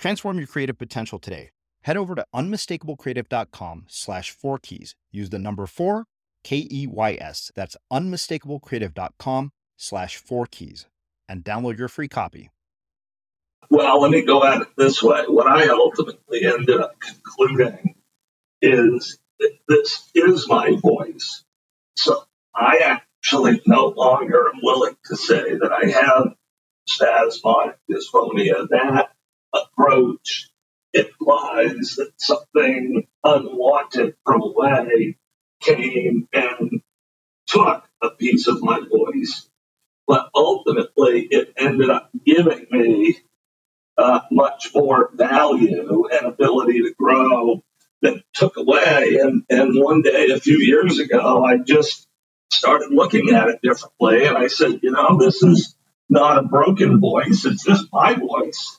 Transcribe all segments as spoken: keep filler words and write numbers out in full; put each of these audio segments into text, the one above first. Transform your creative potential today. Head over to unmistakable creative dot com slash four keys. Use the number four, K E Y S. That's unmistakable creative dot com slash four keys and download your free copy. Well, let me go at it this way. What I ultimately ended up concluding is that this is my voice. So I actually no longer am willing to say that I have spasmodic dysphonia. That approach implies that something unwanted from away came and took a piece of my voice, but ultimately it ended up giving me uh, much more value and ability to grow that took away. And, and one day, a few years ago, I just started looking at it differently, and I said, you know, this is not a broken voice, it's just my voice.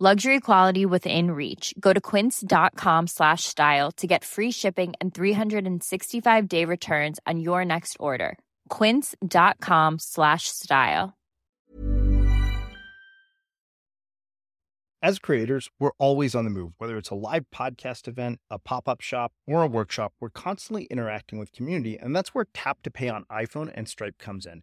Luxury quality within reach. Go to quince.com slash style to get free shipping and three sixty-five day returns on your next order. Quince.com slash style. As creators, we're always on the move, whether it's a live podcast event, a pop-up shop, or a workshop. We're constantly interacting with community, and that's where Tap to Pay on iPhone and Stripe comes in.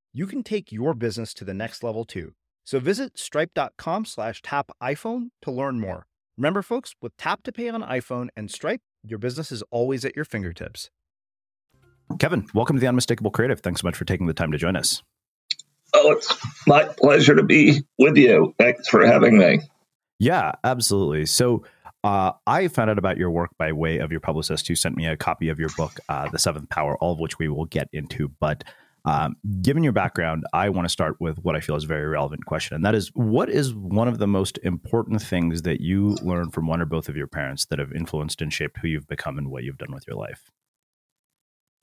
you can take your business to the next level too. So visit stripe.com slash tap iPhone to learn more. Remember, folks, with Tap to Pay on iPhone and Stripe, your business is always at your fingertips. Kevin, welcome to The Unmistakable Creative. Thanks so much for taking the time to join us. Oh, it's my pleasure to be with you. Thanks for having me. Yeah, absolutely. So uh, I found out about your work by way of your publicist who sent me a copy of your book, uh, The Seventh Power, all of which we will get into. But um, given your background, I want to start with what I feel is a very relevant question. And that is, what is one of the most important things that you learned from one or both of your parents that have influenced and shaped who you've become and what you've done with your life?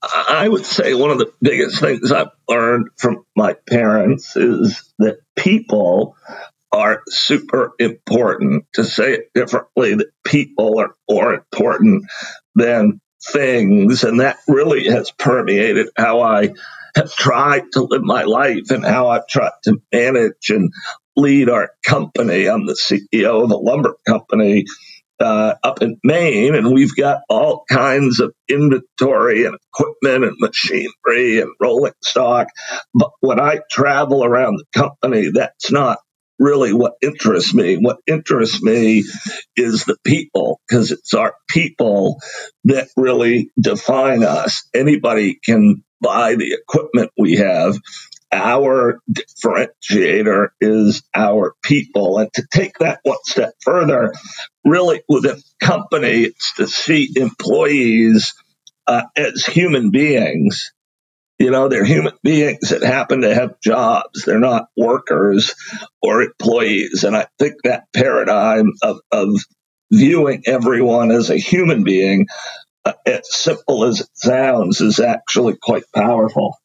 I would say one of the biggest things I've learned from my parents is that people are super important. To say it differently, that people are more important than things. And that really has permeated how I have tried to live my life and how I've tried to manage and lead our company. I'm the C E O of a lumber company Uh, up in Maine, and we've got all kinds of inventory and equipment and machinery and rolling stock. But when I travel around the company, that's not really what interests me. What interests me is the people, because it's our people that really define us. Anybody can buy the equipment we have. Our differentiator is our people. And to take that one step further, really with a company, it's to see employees uh, as human beings. You know, they're human beings that happen to have jobs. They're not workers or employees. And I think that paradigm of, of viewing everyone as a human being, uh, as simple as it sounds, is actually quite powerful.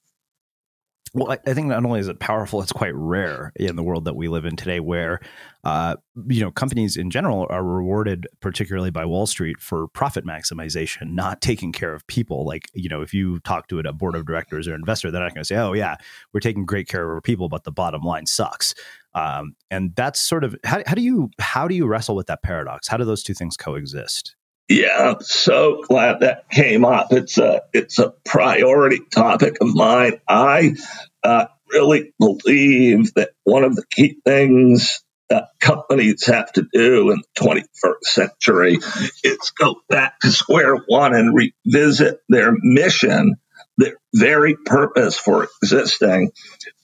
Well, I think not only is it powerful, it's quite rare in the world that we live in today where, uh, you know, companies in general are rewarded, particularly by Wall Street, for profit maximization, not taking care of people. Like, you know, if you talk to a board of directors or investor, they're not going to say, oh, yeah, we're taking great care of our people, but the bottom line sucks. Um, and that's sort of how, how do you how do you wrestle with that paradox? How do those two things coexist? Yeah, I'm so glad that came up. It's a it's a priority topic of mine. I uh, really believe that one of the key things that companies have to do in the twenty-first century is go back to square one and revisit their mission, their very purpose for existing.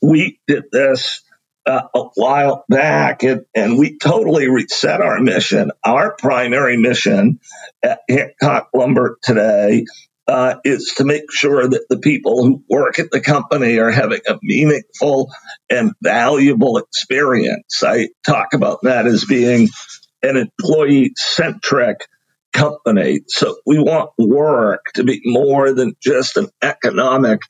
We did this Uh, a while back, and, and we totally reset our mission. Our primary mission at Hancock Lumber today uh, is to make sure that the people who work at the company are having a meaningful and valuable experience. I talk about that as being an employee-centric company. So we want work to be more than just an economic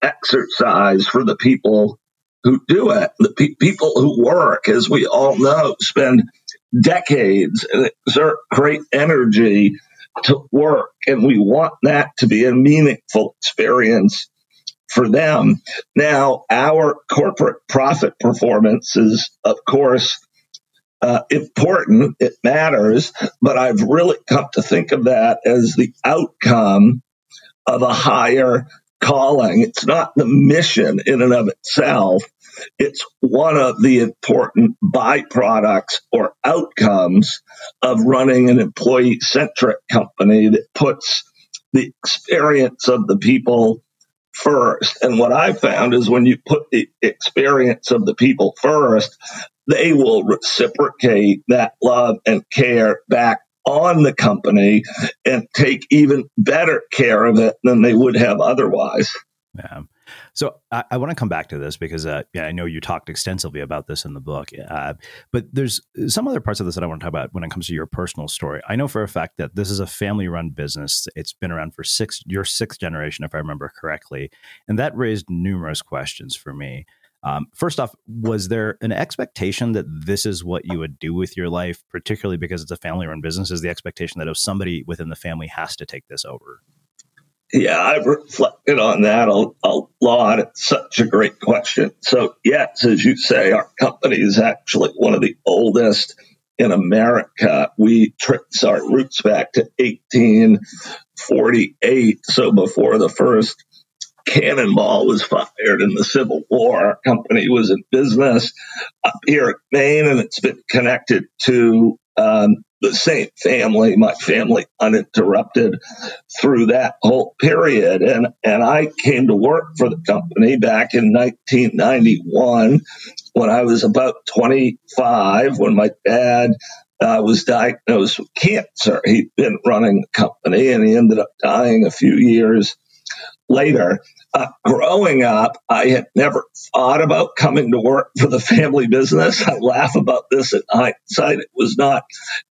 exercise for the people who do it. The pe- people who work, as we all know, spend decades and exert great energy to work, and we want that to be a meaningful experience for them. Now, our corporate profit performance is, of course, uh, important. It matters, but I've really come to think of that as the outcome of a higher calling. It's not the mission in and of itself. It's one of the important byproducts or outcomes of running an employee-centric company that puts the experience of the people first. And what I found is when you put the experience of the people first, they will reciprocate that love and care back on the company and take even better care of it than they would have otherwise. Yeah. So I, I want to come back to this because uh, yeah, I know you talked extensively about this in the book, uh, but there's some other parts of this that I want to talk about when it comes to your personal story. I know for a fact that this is a family-run business. It's been around for six, your sixth generation, if I remember correctly. And that raised numerous questions for me. Um, first off, was there an expectation that this is what you would do with your life, particularly because it's a family-run business? Is the expectation that if somebody within the family has to take this over? Yeah, I've reflected on that a, a lot. It's such a great question. So yes, as you say, our company is actually one of the oldest in America. We trace our roots back to eighteen forty-eight. So before the first cannonball was fired in the Civil War, our company was in business up here at Maine, and it's been connected to um, the same family, my family, uninterrupted through that whole period. And, and I came to work for the company back in nineteen ninety-one when I was about twenty-five, when my dad uh, was diagnosed with cancer. He'd been running the company and he ended up dying a few years later. Uh, growing up, I had never thought about coming to work for the family business. I laugh about this in hindsight. It was not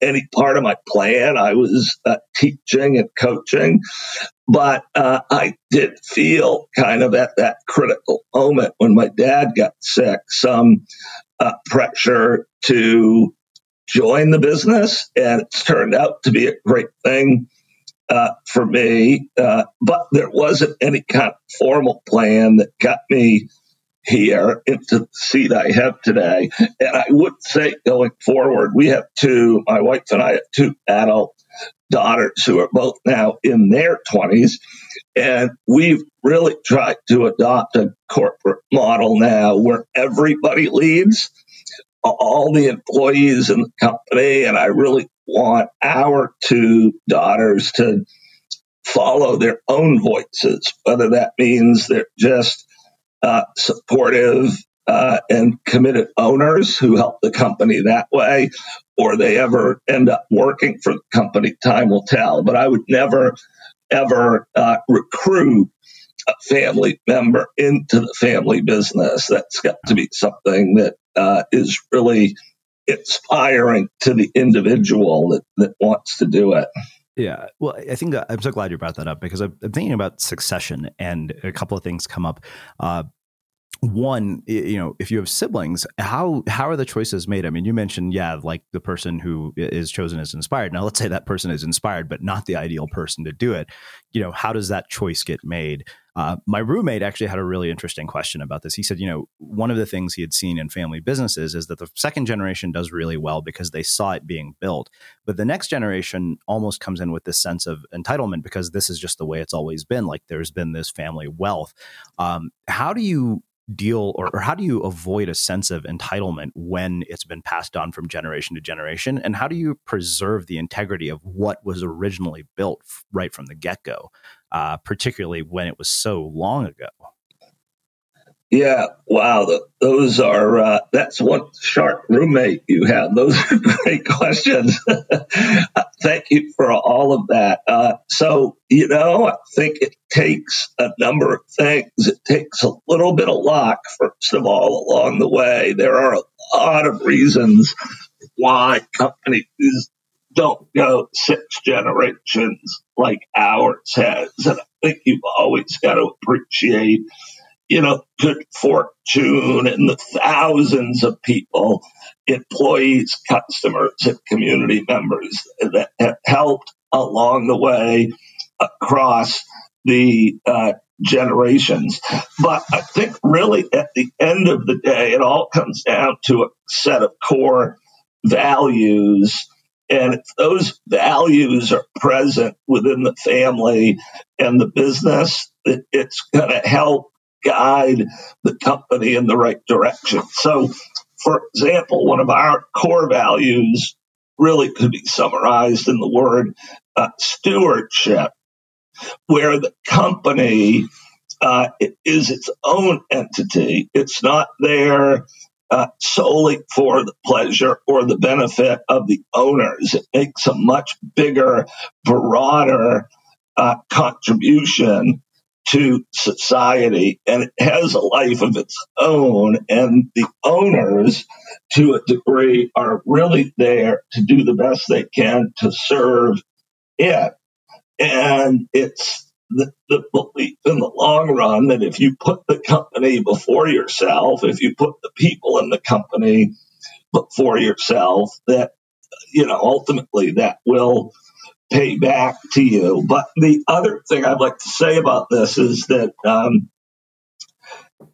any part of my plan. I was uh, teaching and coaching, but uh, I did feel kind of at that critical moment when my dad got sick, some uh, pressure to join the business, and it's turned out to be a great thing Uh, for me, uh, but there wasn't any kind of formal plan that got me here into the seat I have today. And I would say going forward, we have two, my wife and I have two adult daughters who are both now in their twenties. And we've really tried to adopt a corporate model now where everybody leads, all the employees in the company. And I really want our two daughters to follow their own voices, whether that means they're just uh, supportive uh, and committed owners who help the company that way, or they ever end up working for the company. Time will tell. But I would never, ever uh, recruit a family member into the family business. That's got to be something that uh, is really inspiring to the individual that, that wants to do it. Yeah. Well, I think uh, I'm so glad you brought that up because I'm, I'm thinking about succession and a couple of things come up. Uh, one, you know, if you have siblings, how, how are the choices made? I mean, you mentioned, yeah, like the person who is chosen is inspired. Now let's say that person is inspired, but not the ideal person to do it. You know, how does that choice get made? Uh, my roommate actually had a really interesting question about this. He said, you know, one of the things he had seen in family businesses is that the second generation does really well because they saw it being built. But the next generation almost comes in with this sense of entitlement because this is just the way it's always been. Like there's been this family wealth. Um, how do you deal or, or how do you avoid a sense of entitlement when it's been passed on from generation to generation? And how do you preserve the integrity of what was originally built right from the get-go? Uh, particularly when it was so long ago. Yeah, wow. The, those are, uh, that's one sharp roommate you have. Those are great questions. Thank you for all of that. Uh, so, you know, I think it takes a number of things. It takes a little bit of luck, first of all, along the way. There are a lot of reasons why companies don't go six generations like ours has. And I think you've always got to appreciate, you know, good fortune and the thousands of people, employees, customers, and community members that have helped along the way across the uh, generations. But I think really at the end of the day, it all comes down to a set of core values. And if those values are present within the family and the business, it, it's going to help guide the company in the right direction. So, for example, one of our core values really could be summarized in the word uh, stewardship, where the company uh, is its own entity. It's not there Uh, solely for the pleasure or the benefit of the owners. It makes a much bigger, broader uh, contribution to society, and it has a life of its own, and the owners, to a degree, are really there to do the best they can to serve it. And it's the, the belief in the long run that if you put the company before yourself, if you put the people in the company before yourself, that, you know, ultimately that will pay back to you. But the other thing I'd like to say about this is that um,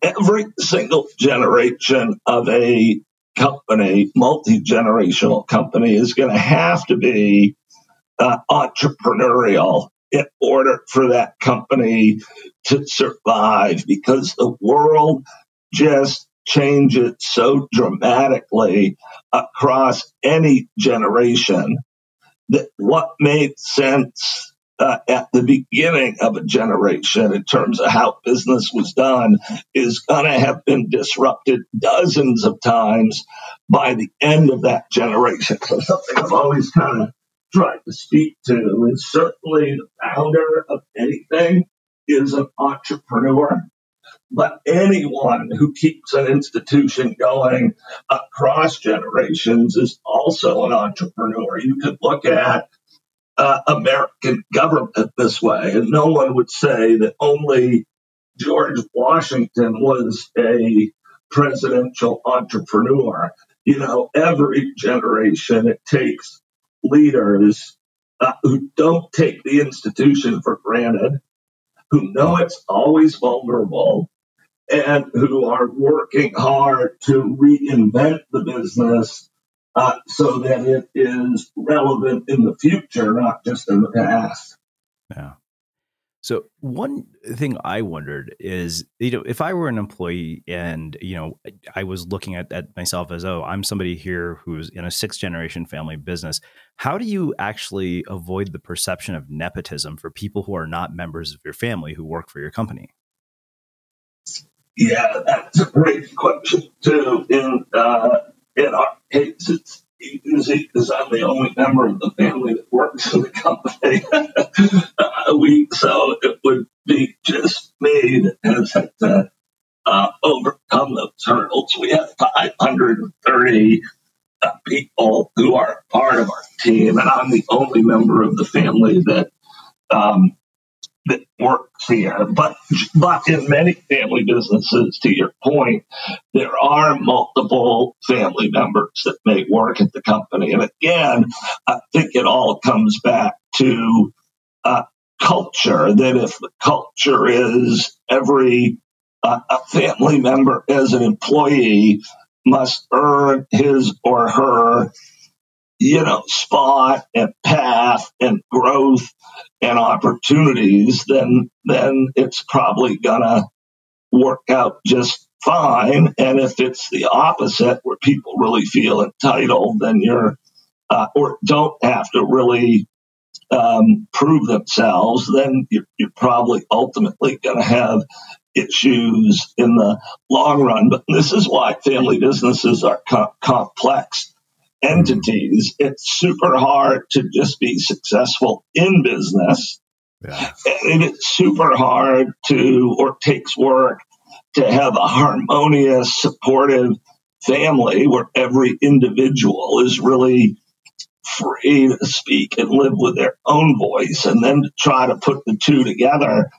every single generation of a company, multi-generational company, is going to have to be uh, entrepreneurial in order for that company to survive, because the world just changes so dramatically across any generation that what made sense uh, at the beginning of a generation in terms of how business was done is going to have been disrupted dozens of times by the end of that generation. So something I've always kind of tried to speak to is certainly the founder of anything is an entrepreneur, but anyone who keeps an institution going across generations is also an entrepreneur. You could look at uh, American government this way, and no one would say that only George Washington was a presidential entrepreneur. You know, every generation, it takes leaders uh, who don't take the institution for granted, who know it's always vulnerable, and who are working hard to reinvent the business uh, so that it is relevant in the future, not just in the past. Yeah. So one thing I wondered is, you know, if I were an employee and, you know, I was looking at, at myself as, oh, I'm somebody here who's in a sixth generation family business, how do you actually avoid the perception of nepotism for people who are not members of your family who work for your company? Yeah, that's a great question, too. In, uh, in our case, it's easy because I'm the only member of the family that works for the company. uh, we, so it would be just me that has had to uh, overcome those hurdles. We have five hundred thirty uh, people who are part of our team, and I'm the only member of the family that um, that works here. But, but in many family businesses, to your point, there are multiple family members that may work at the company. And again, I think it all comes back to uh, culture, that if the culture is every uh, a family member as an employee must earn his or her, you know, spot and path and growth and opportunities, then then it's probably gonna work out just fine. And if it's the opposite, where people really feel entitled, then you're uh, or don't have to really um, prove themselves, then you're, you're probably ultimately gonna have issues in the long run. But this is why family businesses are co- complex. entities. It's super hard to just be successful in business. Yeah. And it's super hard to, or takes work to have a harmonious, supportive family where every individual is really free to speak and live with their own voice. And then to try to put the two together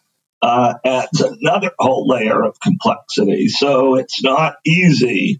uh, adds another whole layer of complexity. So it's not easy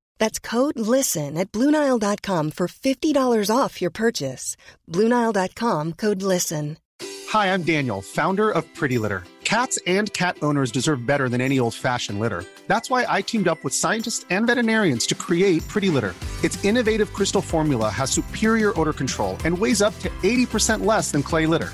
That's code LISTEN at Blue Nile dot com for fifty dollars off your purchase. Blue Nile dot com, code LISTEN. Hi, I'm Daniel, founder of Pretty Litter. Cats and cat owners deserve better than any old-fashioned litter. That's why I teamed up with scientists and veterinarians to create Pretty Litter. Its innovative crystal formula has superior odor control and weighs up to eighty percent less than clay litter.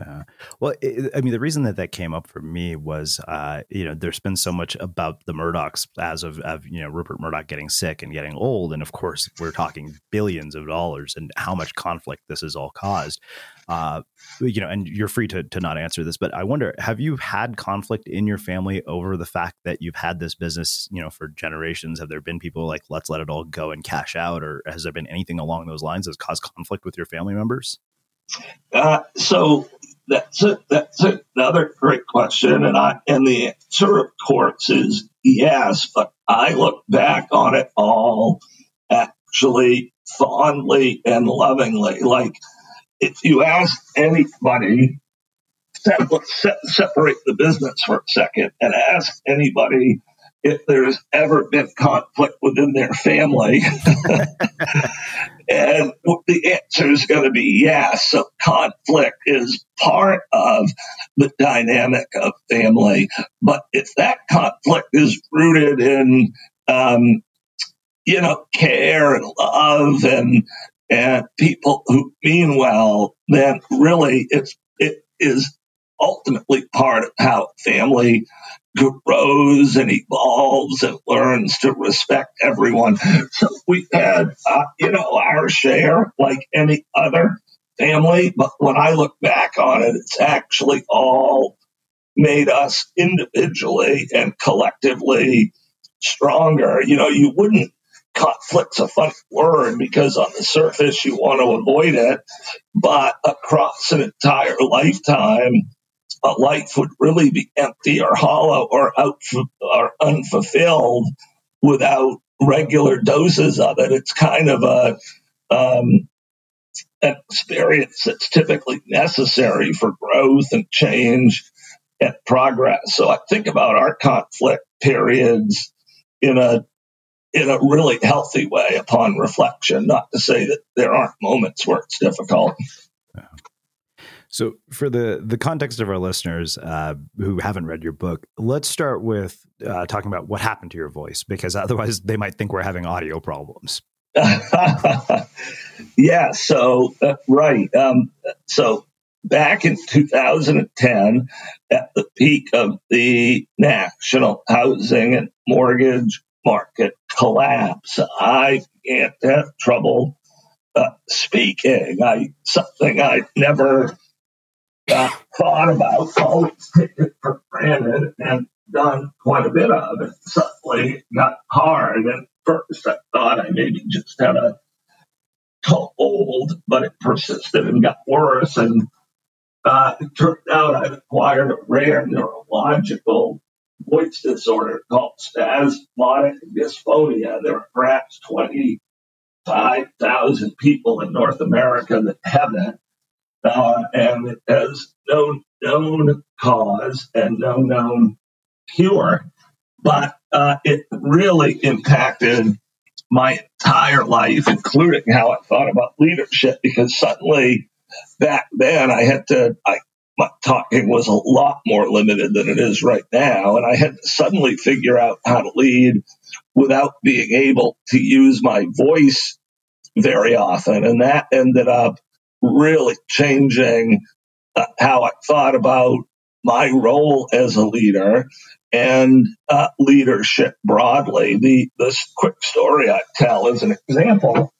Uh, well, it, I mean, the reason that that came up for me was, uh, you know, there's been so much about the Murdochs as of, of, you know, Rupert Murdoch getting sick and getting old. And of course, we're talking billions of dollars and how much conflict this has all caused, uh, you know, and you're free to, to not answer this. But I wonder, have you had conflict in your family over the fact that you've had this business, you know, for generations? Have there been people like, let's let it all go and cash out? Or has there been anything along those lines that's caused conflict with your family members? Uh, so that's a, that's a, another great question. And I, and the answer, of course, is yes, but I look back on it all actually fondly and lovingly. Like if you ask anybody, separate the business for a second and ask anybody if there's ever been conflict within their family. And the answer is going to be yes. So conflict is part of the dynamic of family. But if that conflict is rooted in, um, you know, care and love and and people who mean well, then really it's, it is ultimately part of how family grows and evolves and learns to respect everyone. So we've had, uh, you know, our share like any other family. But when I look back on it, it's actually all made us individually and collectively stronger. You know, you wouldn't, conflict's a funny word because on the surface you want to avoid it, but across an entire lifetime, a life would really be empty or hollow or out or unfulfilled without regular doses of it. It's kind of a um, an experience that's typically necessary for growth and change and progress. So I think about our conflict periods in a in a really healthy way upon reflection, not to say that there aren't moments where it's difficult. Yeah. So for the the context of our listeners uh, who haven't read your book, let's start with uh, talking about what happened to your voice, because otherwise they might think we're having audio problems. yeah. So, uh, right. Um, so back in two thousand ten, at the peak of the national housing and mortgage market collapse, I began to have trouble uh, speaking. I something I never uh, thought about, always taken for granted, and done quite a bit of. And suddenly it got hard. And first, I thought I maybe just had a cold, but it persisted and got worse. And uh, it turned out I'd acquired a rare neurological voice disorder called spasmodic dysphonia. There are perhaps twenty-five thousand people in North America that have it. Uh, and it has no known cause and no known cure. But Uh, it really impacted my entire life, including how I thought about leadership, because suddenly back then I had to, I, my talking was a lot more limited than it is right now. And I had to suddenly figure out how to lead without being able to use my voice very often. And that ended up really changing uh, how I thought about my role as a leader and uh, leadership broadly. The this quick story I tell as an example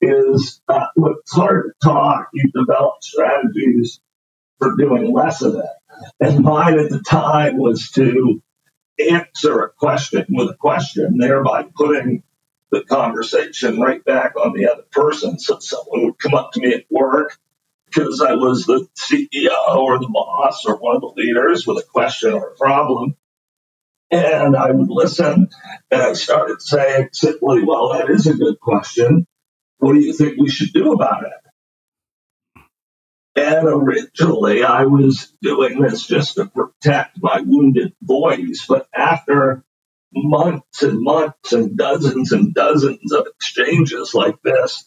is uh, when it's hard to talk, you develop strategies for doing less of it. And mine at the time was to answer a question with a question, thereby putting the conversation right back on the other person. So someone would come up to me at work because I was the C E O or the boss or one of the leaders with a question or a problem. And I would listen, and I started saying simply, well, that is a good question. What do you think we should do about it? And originally, I was doing this just to protect my wounded voice. But after months and months and dozens and dozens of exchanges like this,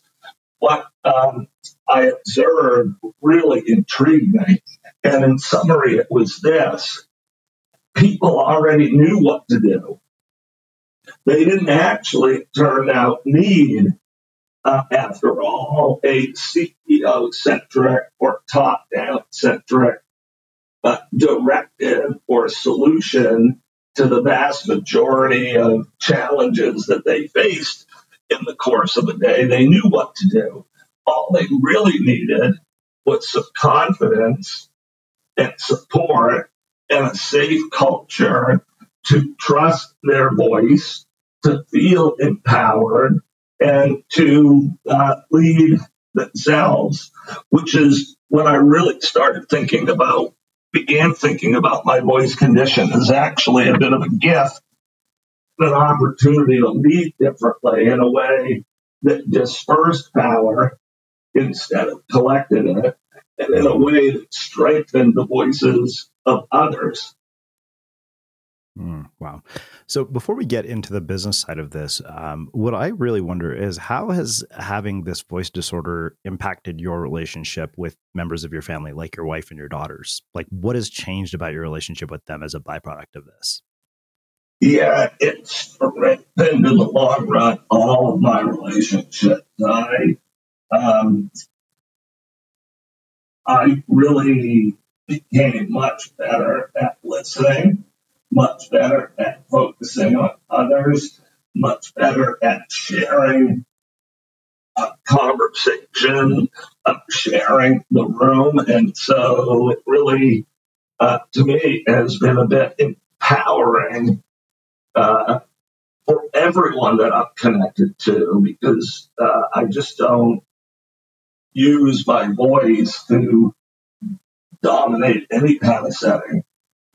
what um, I observed really intrigued me. And in summary, it was this. People already knew what to do. They didn't actually, it turned out, need, uh, after all, a C E O-centric or top-down-centric uh, directive or solution to the vast majority of challenges that they faced in the course of a day. They knew what to do. All they really needed was some confidence and support and a safe culture to trust their voice, to feel empowered, and to uh, lead themselves, which is when I really started thinking about, began thinking about my voice condition as actually a bit of a gift, an opportunity to lead differently in a way that dispersed power instead of collected it, and in a way that strengthened the voices of others. Mm, wow. So before we get into the business side of this, um, what I really wonder is, how has having this voice disorder impacted your relationship with members of your family, like your wife and your daughters? Like, what has changed about your relationship with them as a byproduct of this? Yeah, it's been, in the long run, all of my relationships. I, um, I really became much better at listening, much better at focusing on others, much better at sharing a conversation, of sharing the room. And so it really, uh, to me, has been a bit empowering uh, for everyone that I'm connected to, because uh, I just don't use my voice to dominate any kind of setting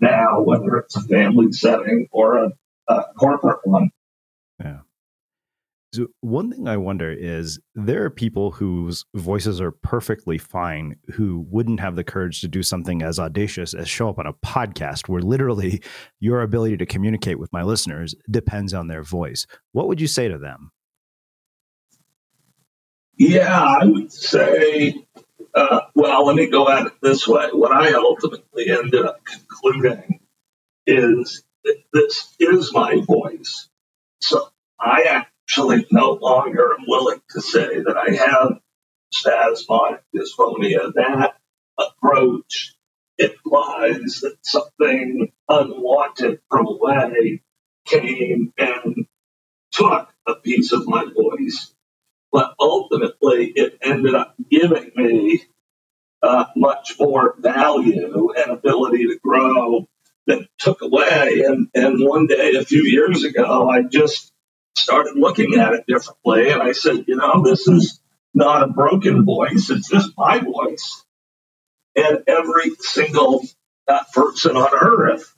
now, whether it's a family setting or a, a corporate one. Yeah. So one thing I wonder is, there are people whose voices are perfectly fine who wouldn't have the courage to do something as audacious as show up on a podcast where literally your ability to communicate with my listeners depends on their voice. What would you say to them? Yeah, I would say uh, well, let me go at it this way. What I ultimately ended up concluding is that this is my voice. So I actually no longer am willing to say that I have spasmodic dysphonia. That approach implies that something unwanted from away came and took a piece of my voice. But ultimately, it ended up giving me uh, much more value and ability to grow that took away. And, and one day, a few years ago, I just started looking at it differently. And I said, you know, this is not a broken voice. It's just my voice. And every single uh, person on Earth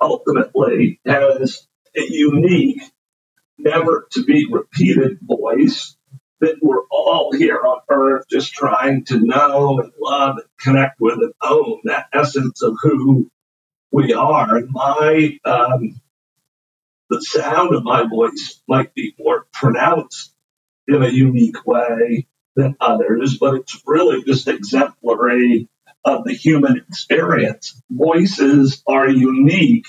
ultimately has a unique, never to be repeated voice that we're all here on Earth just trying to know and love and connect with and own that essence of who we are. And my, um, the sound of my voice might be more pronounced in a unique way than others, but it's really just exemplary of the human experience. Voices are unique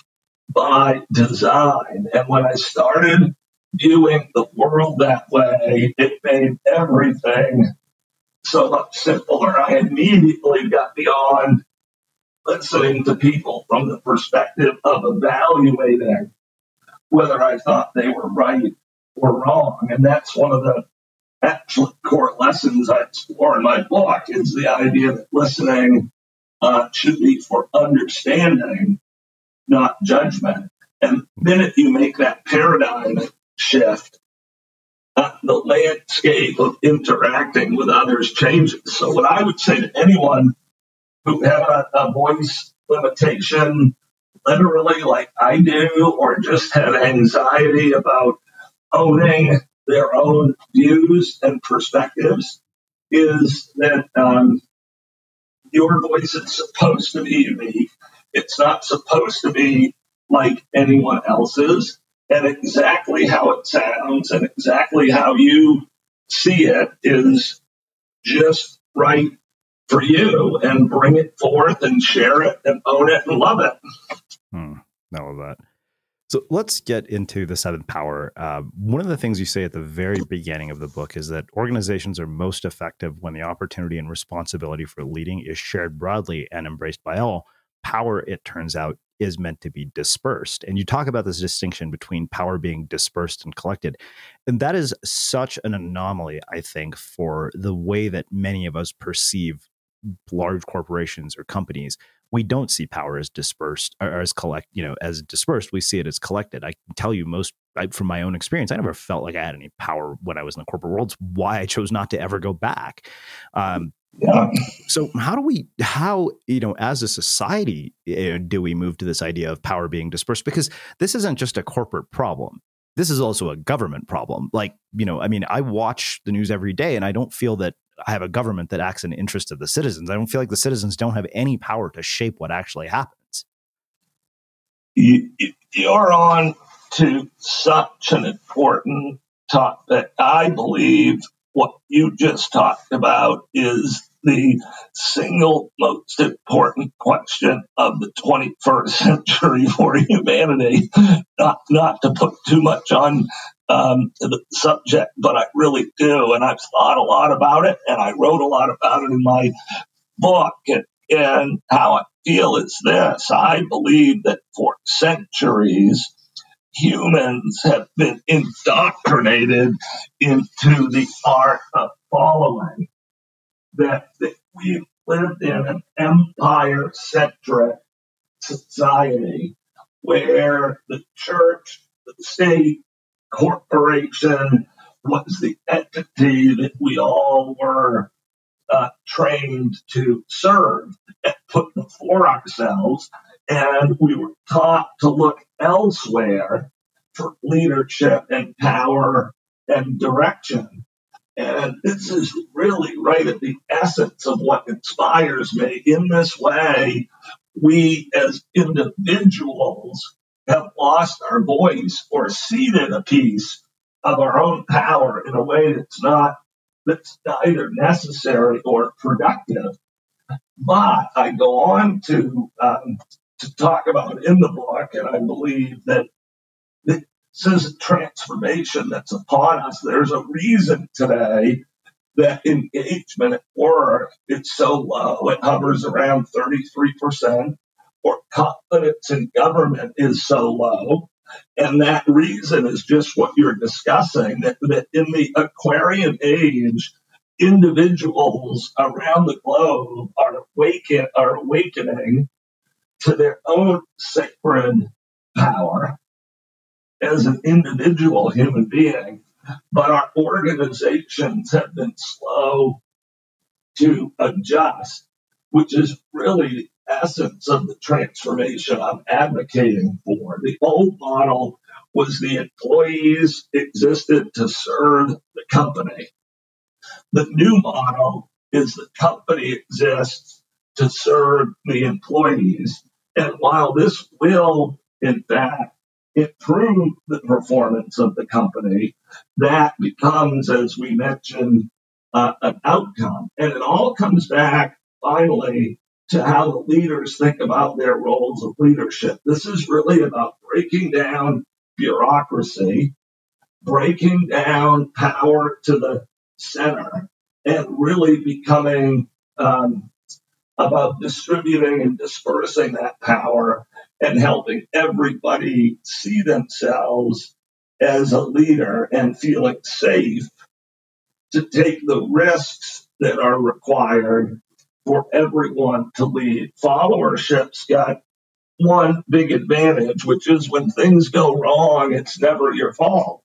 by design. And when I started viewing the world that way, it made everything so much simpler. I immediately got beyond listening to people from the perspective of evaluating whether I thought they were right or wrong. And that's one of the actual core lessons I explore in my book, is the idea that listening uh, should be for understanding, not judgment. And the minute you make that paradigm shift, uh, the landscape of interacting with others changes. So what I would say to anyone who had a, a voice limitation, literally like I do, or just had anxiety about owning their own views and perspectives, is that um, your voice is supposed to be unique. It's not supposed to be like anyone else's. And exactly how it sounds and exactly how you see it is just right for you, and bring it forth and share it and own it and love it. Hmm, I love that. So let's get into the seventh power. Uh, one of the things you say at the very beginning of the book is that organizations are most effective when the opportunity and responsibility for leading is shared broadly and embraced by all. Power, it turns out, is meant to be dispersed. And you talk about this distinction between power being dispersed and collected. And that is such an anomaly, I think, for the way that many of us perceive large corporations or companies. We don't see power as dispersed or as collect, you know, as dispersed. We see it as collected. I can tell you most I, from my own experience, I never felt like I had any power when I was in the corporate world. It's why I chose not to ever go back. Um, Yeah. So how do we, how, you know, as a society, do we move to this idea of power being dispersed? Because this isn't just a corporate problem. This is also a government problem. Like, you know, I mean, I watch the news every day and I don't feel that I have a government that acts in the interest of the citizens. I don't feel like the citizens don't have any power to shape what actually happens. You, you're on to such an important topic. I believe what you just talked about is the single most important question of the twenty-first century for humanity. Not, not to put too much on um, the subject, but I really do. And I've thought a lot about it, and I wrote a lot about it in my book. And, and how I feel is this. I believe that for centuries, humans have been indoctrinated into the art of following, that, that we've lived in an empire-centric society where the church, the state, corporation was the entity that we all were uh, trained to serve and put before ourselves. And we were taught to look elsewhere for leadership and power and direction. And this is really right at the essence of what inspires me. In this way, we as individuals have lost our voice or ceded a piece of our own power in a way that's not that's neither necessary or productive. But I go on to um, to talk about in the book, and I believe that this is a transformation that's upon us. There's a reason today that engagement at work is so low. It hovers around thirty-three percent, or confidence in government is so low. And that reason is just what you're discussing, that, that in the Aquarian age, individuals around the globe are awaken, are awakening to their own sacred power as an individual human being. But our organizations have been slow to adjust, which is really the essence of the transformation I'm advocating for. The old model was the employees existed to serve the company. The new model is the company exists to serve the employees. And while this will, in fact, improve the performance of the company, that becomes, as we mentioned, uh, an outcome. And it all comes back, finally, to how the leaders think about their roles of leadership. This is really about breaking down bureaucracy, breaking down power to the center, and really becoming um, about distributing and dispersing that power and helping everybody see themselves as a leader and feeling safe to take the risks that are required for everyone to lead. Followership's got one big advantage, which is when things go wrong, it's never your fault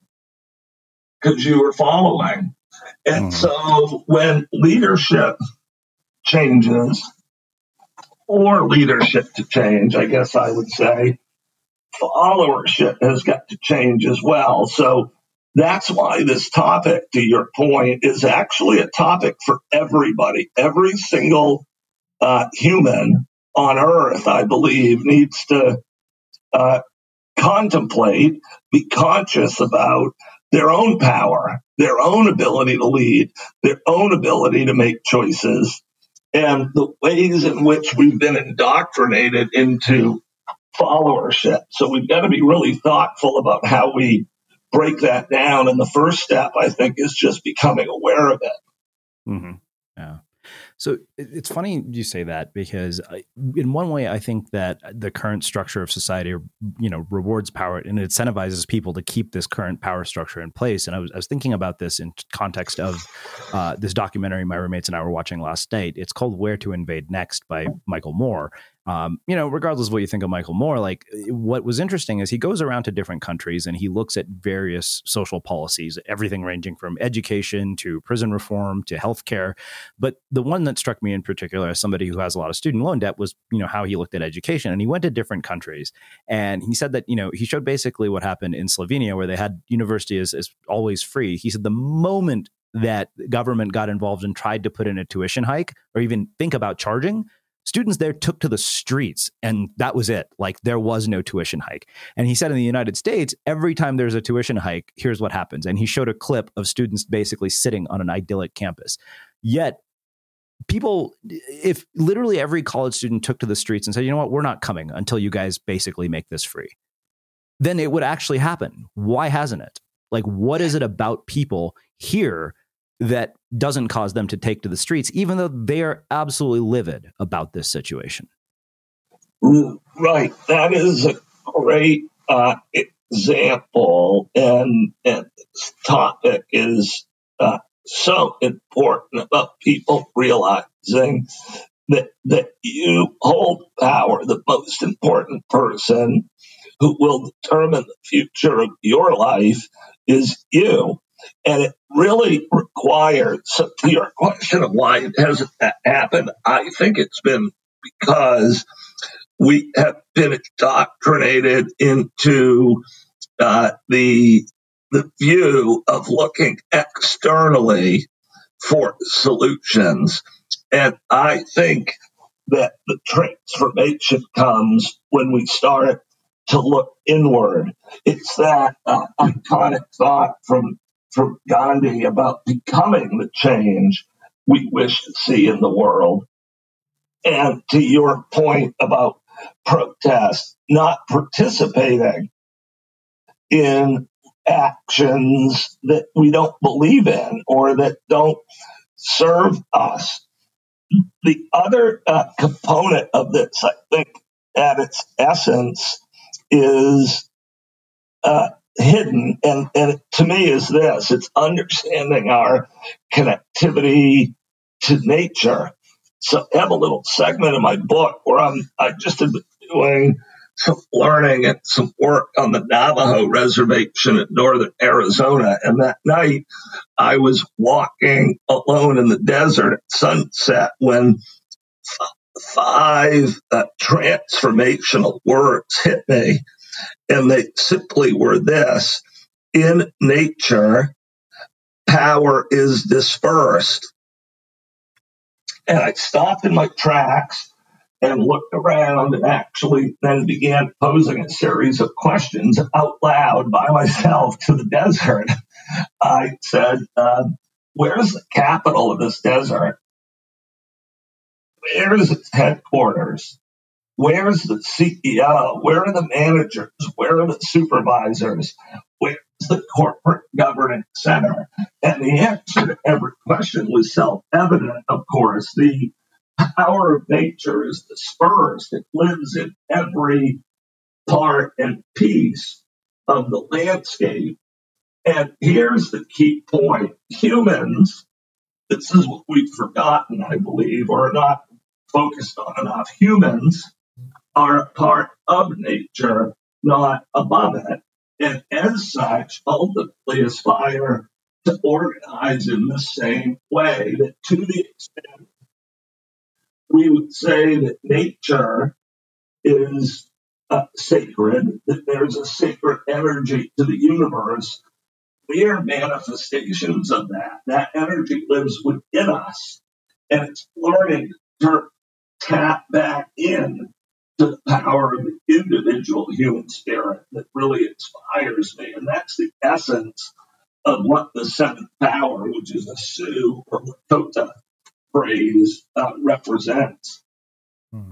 because you were following. And so when leadership changes, or leadership to change, I guess I would say, followership has got to change as well. So that's why this topic, to your point, is actually a topic for everybody. Every single uh, human on Earth, I believe, needs to uh, contemplate, be conscious about their own power, their own ability to lead, their own ability to make choices, and the ways in which we've been indoctrinated into followership. So we've got to be really thoughtful about how we break that down. And the first step, I think, is just becoming aware of it. Mm-hmm. Yeah. So it's funny you say that, because I, in one way, I think that the current structure of society, you know, rewards power and incentivizes people to keep this current power structure in place. And I was, I was thinking about this in context of uh, this documentary my roommates and I were watching last night. It's called Where to Invade Next by Michael Moore. Um, you know, regardless of what you think of Michael Moore, like what was interesting is he goes around to different countries and he looks at various social policies, everything ranging from education to prison reform to healthcare. But the one that struck me in particular as somebody who has a lot of student loan debt was, you know, how he looked at education. And he went to different countries and he said that, you know, he showed basically what happened in Slovenia, where they had university is, is always free. He said the moment that government got involved and tried to put in a tuition hike or even think about charging, students there took to the streets, and that was it. Like, there was no tuition hike. And he said in the United States, every time there's a tuition hike, here's what happens. And he showed a clip of students basically sitting on an idyllic campus. Yet people, if literally every college student took to the streets and said, you know what, we're not coming until you guys basically make this free, then it would actually happen. Why hasn't it? Like, what is it about people here that doesn't cause them to take to the streets, even though they are absolutely livid about this situation? Right. That is a great uh, example. And, and this topic is uh, so important about people realizing that, that you hold power. The most important person who will determine the future of your life is you. And it really requires, so to your question of why it hasn't happened, I think it's been because we have been indoctrinated into uh, the the view of looking externally for solutions. And I think that the transformation comes when we start to look inward. It's that uh, iconic thought from from Gandhi about becoming the change we wish to see in the world. And to your point about protest, not participating in actions that we don't believe in or that don't serve us. The other uh, component of this, I think, at its essence is uh, hidden. And, and to me is this, it's understanding our connectivity to nature. So I have a little segment in my book where I'm, I just have been doing some learning and some work on the Navajo reservation in northern Arizona. And that night I was walking alone in the desert at sunset when five uh, transformational words hit me. And they simply were this: in nature, power is dispersed. And I stopped in my tracks and looked around and actually then began posing a series of questions out loud by myself to the desert. I said, uh, where's the capital of this desert? Where's its headquarters? Where's the C E O? Where are the managers? Where are the supervisors? Where's the corporate governance center? And the answer to every question was self-evident, of course. The power of nature is dispersed. It lives in every part and piece of the landscape. And here's the key point. Humans, this is what we've forgotten, I believe, or not focused on enough. Humans are a part of nature, not above it. And as such, ultimately aspire to organize in the same way, that to the extent we would say that nature is uh, sacred, that there's a sacred energy to the universe, we are manifestations of that. That energy lives within us, and it's learning to tap back in to the power of the individual human spirit that really inspires me. And that's the essence of what the seventh power, which is a Sioux or Lakota phrase, uh, represents. Hmm.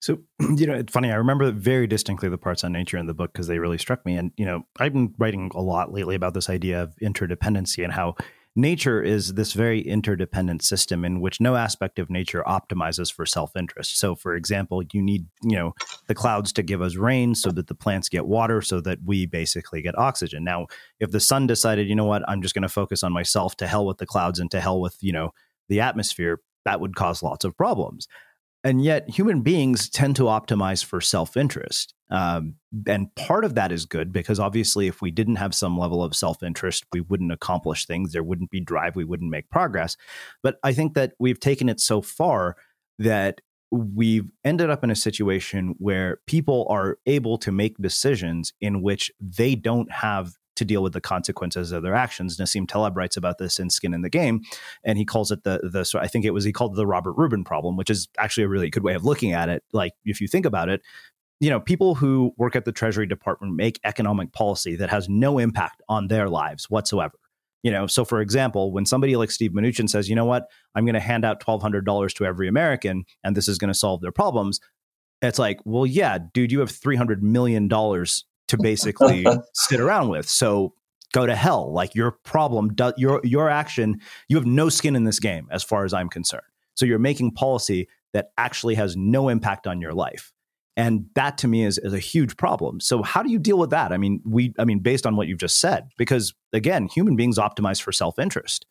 So, you know, it's funny. I remember very distinctly the parts on nature in the book because they really struck me. And, you know, I've been writing a lot lately about this idea of interdependency and how nature is this very interdependent system in which no aspect of nature optimizes for self-interest. So, for example, you need, you know, the clouds to give us rain so that the plants get water so that we basically get oxygen. Now, if the sun decided, you know what, I'm just going to focus on myself, to hell with the clouds and to hell with, you know, the atmosphere, that would cause lots of problems. And yet human beings tend to optimize for self-interest. Um, and part of that is good because obviously if we didn't have some level of self-interest, we wouldn't accomplish things. There wouldn't be drive. We wouldn't make progress. But I think that we've taken it so far that we've ended up in a situation where people are able to make decisions in which they don't have to deal with the consequences of their actions. Nassim Taleb writes about this in Skin in the Game, and he calls it the, the so I think it was, he called it the Robert Rubin problem, which is actually a really good way of looking at it. Like if you think about it, you know, people who work at the Treasury Department make economic policy that has no impact on their lives whatsoever. You know, so for example, when somebody like Steve Mnuchin says, you know what, I'm going to hand out twelve hundred dollars to every American and this is going to solve their problems. It's like, well, yeah, dude, you have three hundred million dollars to basically sit around with. So go to hell. Like your problem, do, your your action, you have no skin in this game as far as I'm concerned. So you're making policy that actually has no impact on your life. And that to me is, is a huge problem. So how do you deal with that? I mean, we, I mean, based on what you've just said, because again, human beings optimize for self-interest.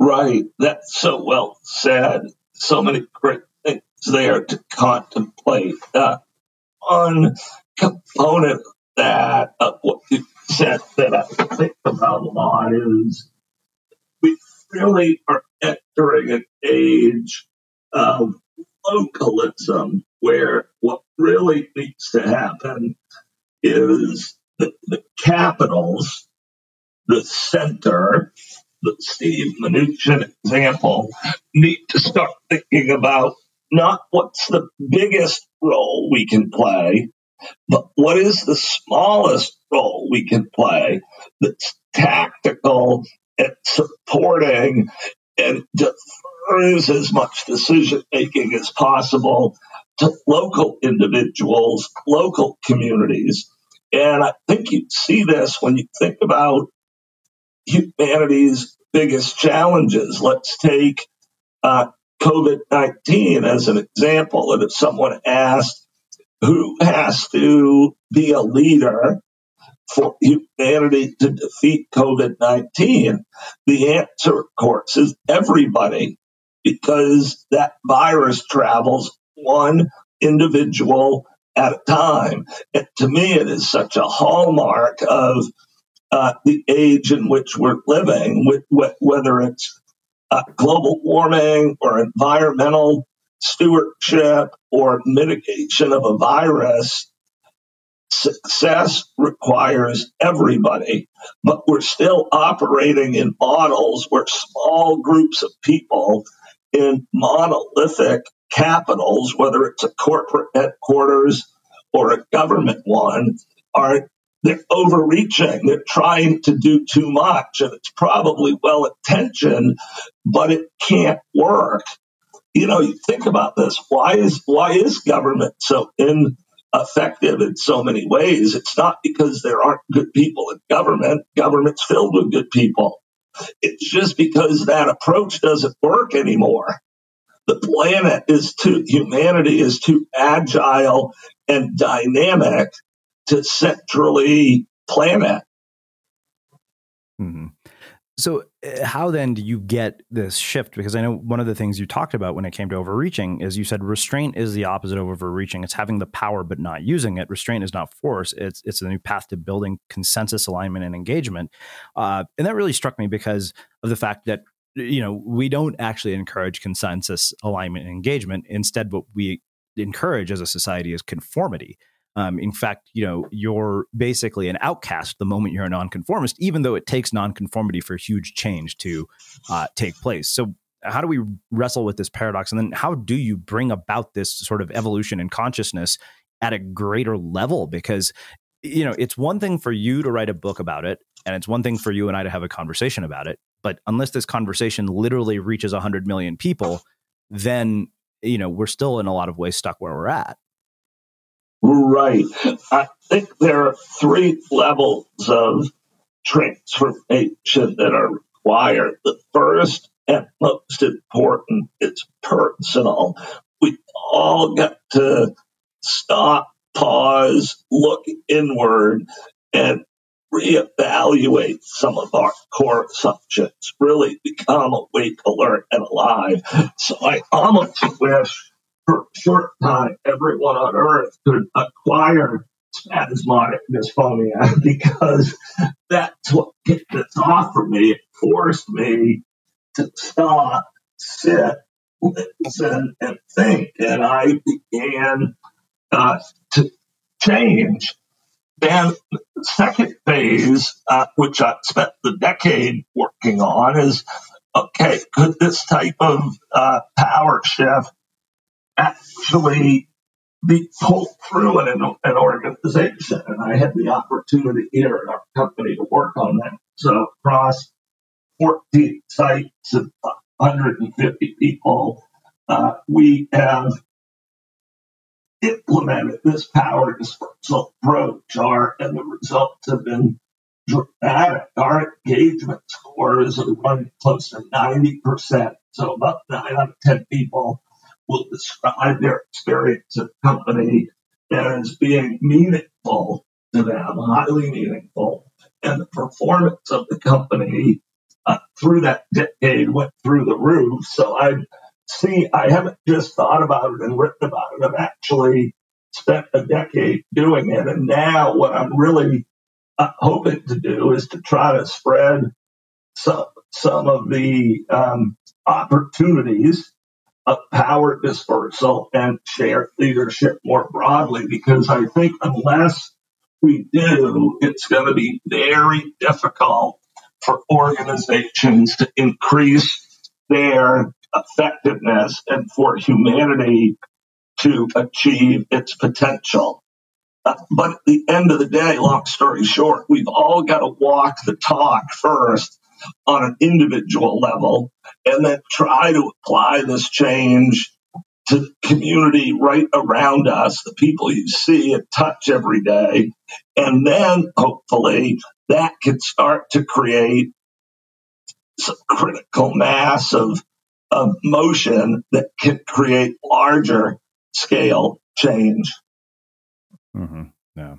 Right. That's so well said. So many great things there to contemplate. Uh, one component of that, of what you said that I think about a lot is we really are entering an age of localism, where what really needs to happen is the, the capitals, the center, the Steve Mnuchin example, need to start thinking about not what's the biggest role we can play, but what is the smallest role we can play that's tactical, and supporting, and defers as much decision-making as possible to local individuals, local communities. And I think you see this when you think about humanity's biggest challenges. Let's take uh, COVID nineteen as an example. And if someone asked who has to be a leader for humanity to defeat COVID nineteen, the answer, of course, is everybody, because that virus travels one individual at a time. And to me, it is such a hallmark of uh, the age in which we're living, with, with, whether it's uh, global warming or environmental stewardship or mitigation of a virus. Success requires everybody, but we're still operating in models where small groups of people in monolithic capitals, whether it's a corporate headquarters or a government one, are they're overreaching. They're trying to do too much, and it's probably well-intentioned, but it can't work. You know, you think about this. Why is why is government so ineffective in so many ways? It's not because there aren't good people in government. Government's filled with good people. It's just because that approach doesn't work anymore. The planet is too, humanity is too agile and dynamic to centrally plan it. Mm-hmm. So how then do you get this shift? Because I know one of the things you talked about when it came to overreaching is you said restraint is the opposite of overreaching. It's having the power but not using it. Restraint is not force. It's it's a new path to building consensus, alignment, and engagement. Uh, and that really struck me because of the fact that, you know, we don't actually encourage consensus, alignment, and engagement. Instead, what we encourage as a society is conformity. Um, in fact, you know, you're basically an outcast the moment you're a nonconformist, even though it takes nonconformity for huge change to uh, take place. So how do we wrestle with this paradox? And then how do you bring about this sort of evolution in consciousness at a greater level? Because, you know, it's one thing for you to write a book about it, and it's one thing for you and I to have a conversation about it. But unless this conversation literally reaches one hundred million people, then, you know, we're still in a lot of ways stuck where we're at. Right. I think there are three levels of transformation that are required. The first and most important is personal. We all got to stop, pause, look inward, and reevaluate some of our core assumptions, really become awake, alert, and alive. So I almost wish for a short time everyone on Earth could acquire spasmodic dysphonia, because that's what kicked this off for me. It forced me to stop, sit, listen, and think. And I began uh, to change. Then the second phase, uh, which I spent the decade working on, is, okay, could this type of uh, power shift actually be pulled through in an, an organization? And I had the opportunity here at our company to work on that. So across fourteen sites and one hundred fifty people, uh, we have implemented this power dispersal approach, are, and the results have been dramatic. Our engagement scores are running close to ninety percent. So about nine out of ten people will describe their experience at the company as being meaningful to them, highly meaningful. And the performance of the company uh, through that decade went through the roof. So I've See, I haven't just thought about it and written about it. I've actually spent a decade doing it. And now what I'm really uh, hoping to do is to try to spread some, some of the um, opportunities of power dispersal and shared leadership more broadly, because I think unless we do, it's going to be very difficult for organizations to increase their effectiveness and for humanity to achieve its potential. But at the end of the day, long story short, we've all got to walk the talk first on an individual level and then try to apply this change to the community right around us, the people you see and touch every day. And then hopefully that can start to create some critical mass of, of motion that can create larger scale change. Mm-hmm. Yeah.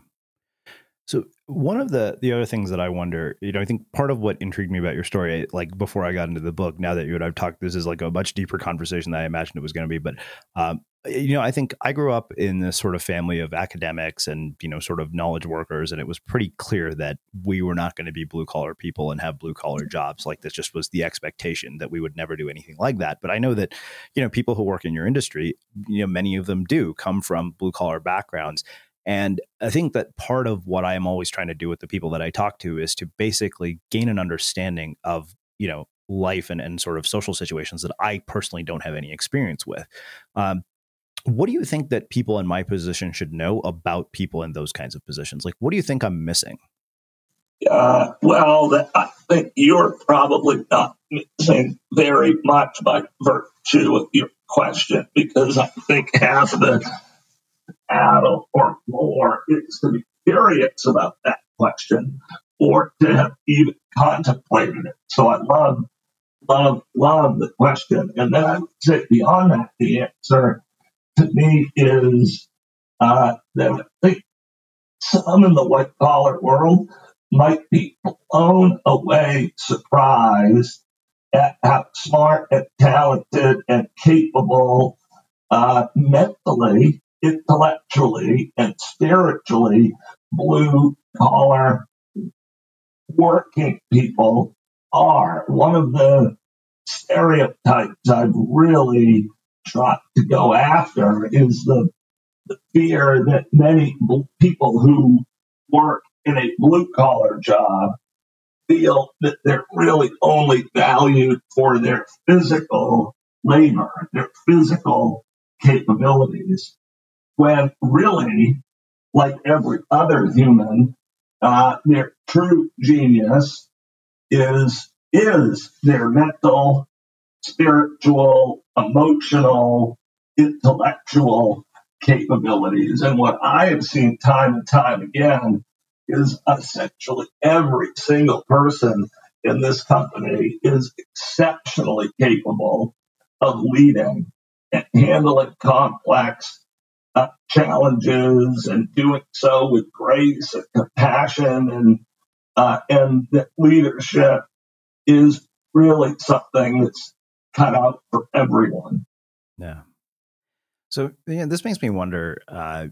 So one of the, the other things that I wonder, you know, I think part of what intrigued me about your story, like before I got into the book, now that you and I've talked, this is like a much deeper conversation than I imagined it was going to be. But, um, you know, I think I grew up in this sort of family of academics and, you know, sort of knowledge workers. And it was pretty clear that we were not going to be blue collar people and have blue collar jobs. Like this just was the expectation that we would never do anything like that. But I know that, you know, people who work in your industry, you know, many of them do come from blue collar backgrounds. And I think that part of what I am always trying to do with the people that I talk to is to basically gain an understanding of, you know, life and, and sort of social situations that I personally don't have any experience with. Um, what do you think that people in my position should know about people in those kinds of positions? Like, what do you think I'm missing? Uh, well, that, I think you're probably not missing very much by virtue of your question, because I think half the battle or more is to be curious about that question or to have even contemplated it. So I love, love, love the question. And then I would say beyond that, the answer to me is uh, that I think some in the white-collar world might be blown away, surprised at how smart and talented and capable uh, mentally, intellectually, and spiritually blue-collar working people are. One of the stereotypes I've really tried to go after is the, the fear that many bl- people who work in a blue-collar job feel that they're really only valued for their physical labor, their physical capabilities, when really, like every other human, uh, their true genius is is their mental, spiritual, emotional, intellectual capabilities. And what I have seen time and time again is essentially every single person in this company is exceptionally capable of leading and handling complex Uh, challenges and doing so with grace and compassion, and uh, and that leadership is really something that's cut out for everyone. Yeah. So yeah, this makes me wonder. Uh,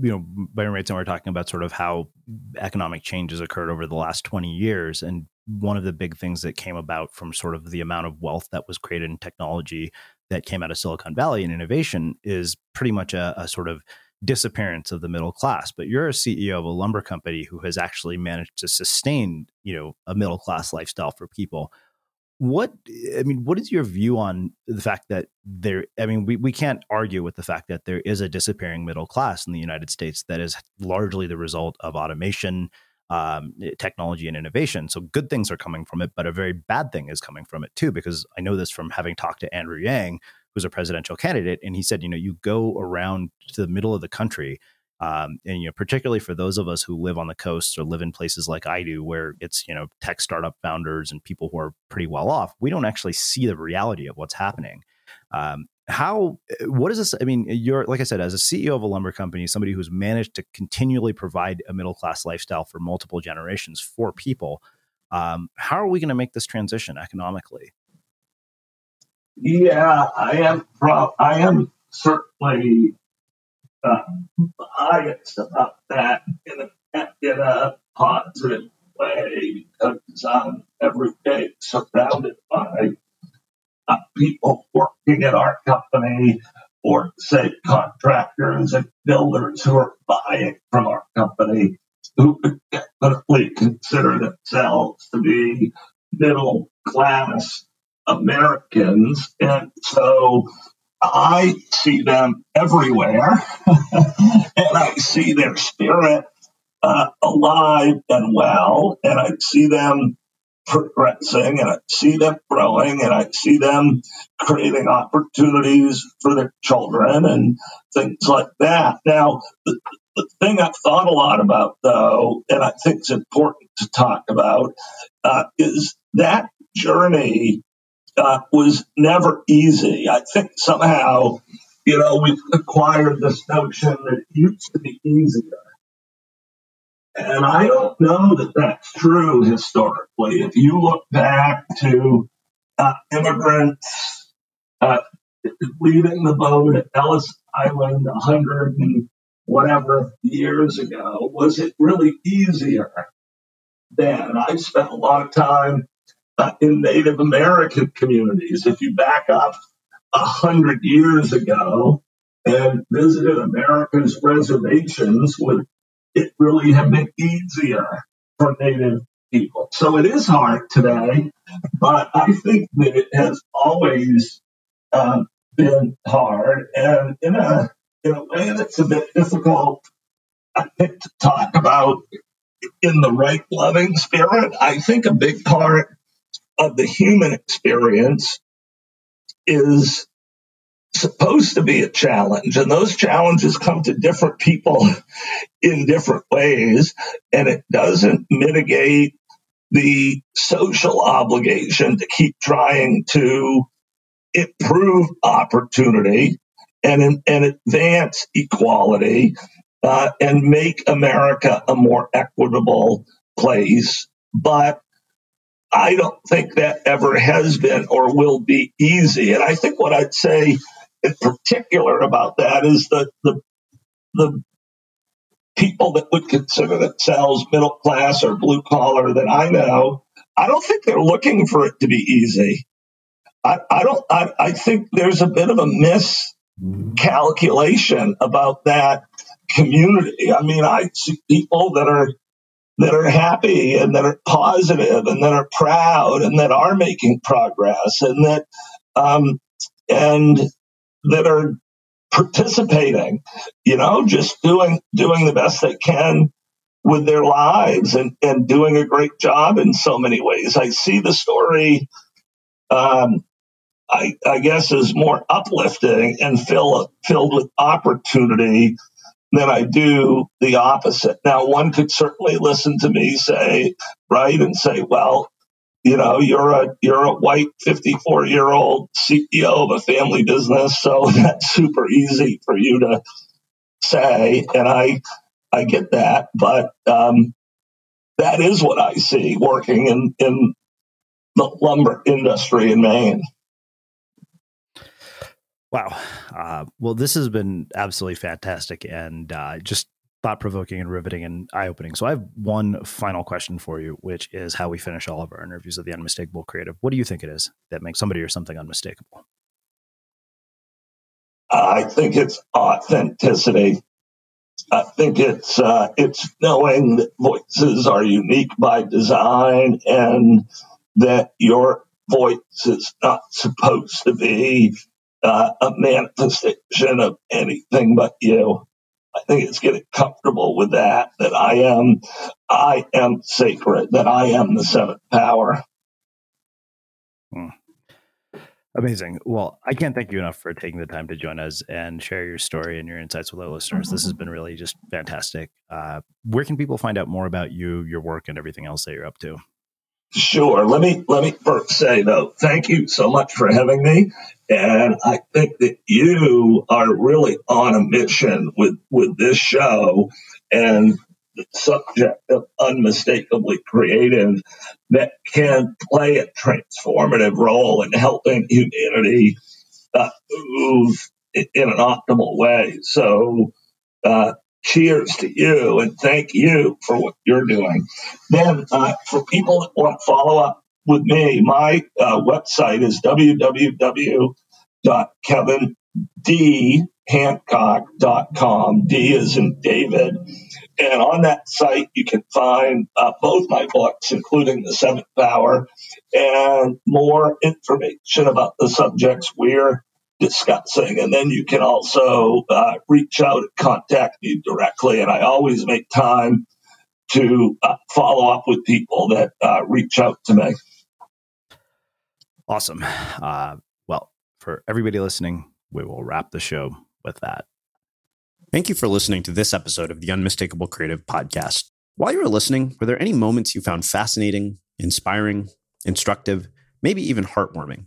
you know, Byron Rates and I were talking about sort of how economic changes occurred over the last twenty years, and one of the big things that came about from sort of the amount of wealth that was created in technology that came out of Silicon Valley and innovation is pretty much a, a sort of disappearance of the middle class. But you're a C E O of a lumber company who has actually managed to sustain, you know, a middle class lifestyle for people. What, I mean, what is your view on the fact that there, I mean, we, we can't argue with the fact that there is a disappearing middle class in the United States that is largely the result of automation, um, technology and innovation. So good things are coming from it, but a very bad thing is coming from it too, because I know this from having talked to Andrew Yang, who's a presidential candidate. And he said, you know, you go around to the middle of the country. Um, and, you know, particularly for those of us who live on the coast or live in places like I do, where it's, you know, tech startup founders and people who are pretty well off, we don't actually see the reality of what's happening. Um, How, what is this? I mean, you're, like I said, as a C E O of a lumber company, somebody who's managed to continually provide a middle-class lifestyle for multiple generations for people, um, how are we going to make this transition economically? Yeah, I am, I am certainly uh, biased about that in a, in a positive way, because I'm every day surrounded by Uh, people working at our company, or say contractors and builders who are buying from our company, who could definitely consider themselves to be middle class Americans. And so I see them everywhere, and I see their spirit uh, alive and well, and I see them progressing, and I see them growing, and I see them creating opportunities for their children and things like that. Now, the, the thing I've thought a lot about, though, and I think it's important to talk about, uh, is that journey Uh, was never easy. I think somehow, you know, we've acquired this notion that it used to be easier. And I don't know that that's true historically. If you look back to uh, immigrants uh, leaving the boat at Ellis Island a hundred and whatever years ago, was it really easier then? I spent a lot of time Uh, in Native American communities. If you back up a hundred years ago and visited America's reservations, would it really have been easier for Native people? So it is hard today, but I think that it has always uh, been hard, and in a in a way that's a bit difficult, I think, to talk about in the right loving spirit. I think a big part of the human experience is supposed to be a challenge. And those challenges come to different people in different ways. And it doesn't mitigate the social obligation to keep trying to improve opportunity and, and advance equality uh, and make America a more equitable place. But I don't think that ever has been or will be easy. And I think what I'd say in particular about that is that the, the people that would consider themselves middle class or blue collar that I know, I don't think they're looking for it to be easy. I, I don't. I, I think there's a bit of a miscalculation about that community. I mean, I see people that are that are happy and that are positive and that are proud and that are making progress and that um, and that are participating, you know, just doing doing the best they can with their lives and, and doing a great job in so many ways. I see the story, um, I, I guess, is more uplifting and fill, filled with opportunity than I do the opposite. Now, one could certainly listen to me say, right, and say, well, you know, you're a you're a white fifty-four-year-old C E O of a family business, so that's super easy for you to say, and I I get that, but um, that is what I see working in, in the lumber industry in Maine. Wow. Uh, well, this has been absolutely fantastic and uh, just thought-provoking and riveting and eye-opening. So I have one final question for you, which is how we finish all of our interviews of the Unmistakable Creative. What do you think it is that makes somebody or something unmistakable? I think it's authenticity. I think it's uh, it's knowing that voices are unique by design and that your voice is not supposed to be Uh, a manifestation of anything but you. I think it's getting comfortable with that, that I am, I am sacred, that I am the seventh power. Hmm. Amazing. Well, I can't thank you enough for taking the time to join us and share your story and your insights with our listeners. This has been really just fantastic. Uh, where can people find out more about you, your work, and everything else that you're up to? Sure. Let me let me first say, though, thank you so much for having me. And I think that you are really on a mission with, with this show and the subject of Unmistakably Creative that can play a transformative role in helping humanity uh, move in an optimal way. So uh cheers to you, and thank you for what you're doing. Then, uh, for people that want to follow up with me, my uh, website is w w w dot kevin d hancock dot com. D is in David. And on that site, you can find uh, both my books, including The Seventh Power, and more information about the subjects we're discussing. And then you can also uh, reach out and contact me directly. And I always make time to uh, follow up with people that uh, reach out to me. Awesome. Uh, well, for everybody listening, we will wrap the show with that. Thank you for listening to this episode of the Unmistakable Creative Podcast. While you were listening, were there any moments you found fascinating, inspiring, instructive, maybe even heartwarming?